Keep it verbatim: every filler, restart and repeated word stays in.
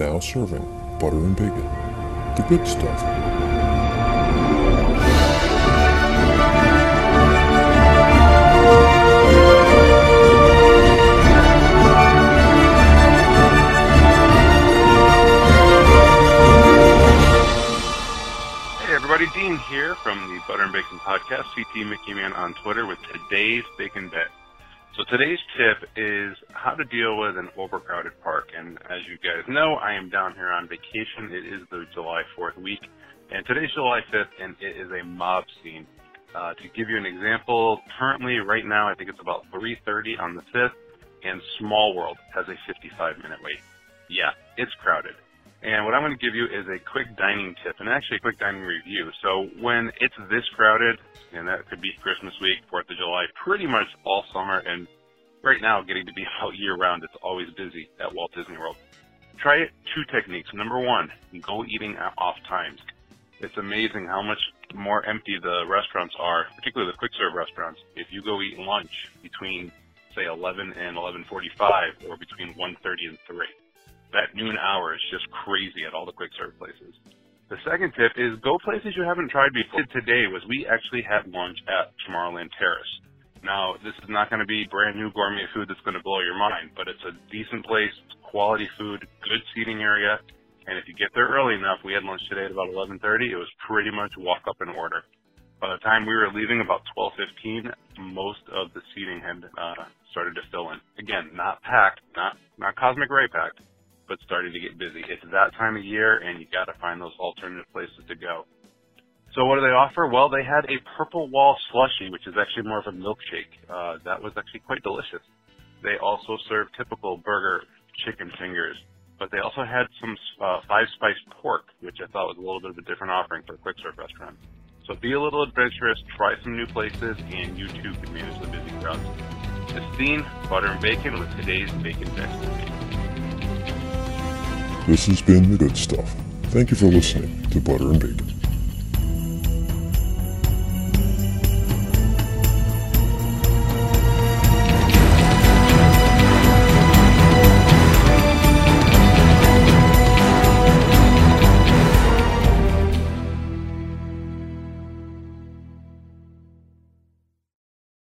now serving butter and bacon, the good stuff. Hey everybody, Dean here from the Butter and Bacon Podcast, C T Mickey Man on Twitter with today's Bacon Bet. So today's tip is how to deal with an overcrowded park. And as you guys know, I am down here on vacation. It is the July fourth week, and today's July fifth, and it is a mob scene. Uh, to give you an example, currently right now, I think it's about three thirty on the fifth, and Small World has a fifty-five minute wait. Yeah, it's crowded. And what I'm going to give you is a quick dining tip, and actually a quick dining review. So when it's this crowded, and that could be Christmas week, fourth of July, pretty much all summer, and right now getting to be out year-round, it's always busy at Walt Disney World. Try two techniques. Number one, go eating at off times. It's amazing how much more empty the restaurants are, particularly the quick-serve restaurants. If you go eat lunch between, say, eleven and eleven forty-five, or between one thirty and three. That noon hour is just crazy at all the quick serve places. The second tip is go places you haven't tried before. Today was we actually had lunch at Tomorrowland Terrace. Now, this is not going to be brand new gourmet food that's going to blow your mind, but it's a decent place, quality food, good seating area, and if you get there early enough, we had lunch today at about eleven thirty. It was pretty much walk up and order. By the time we were leaving, about twelve fifteen, most of the seating had uh, started to fill in. Again, not packed, not, not cosmic ray packed, but starting to get busy. It's that time of year, and you got to find those alternative places to go. So what do they offer? Well, they had a purple wall slushie, which is actually more of a milkshake. Uh, that was actually quite delicious. They also served typical burger chicken fingers, but they also had some uh, five-spice pork, which I thought was a little bit of a different offering for a quick-serve restaurant. So be a little adventurous, try some new places, and you too can manage the busy crowds. It's Dean, Butter and Bacon with today's Bacon Deck. This has been the good stuff. Thank you for listening to Butter and Bacon.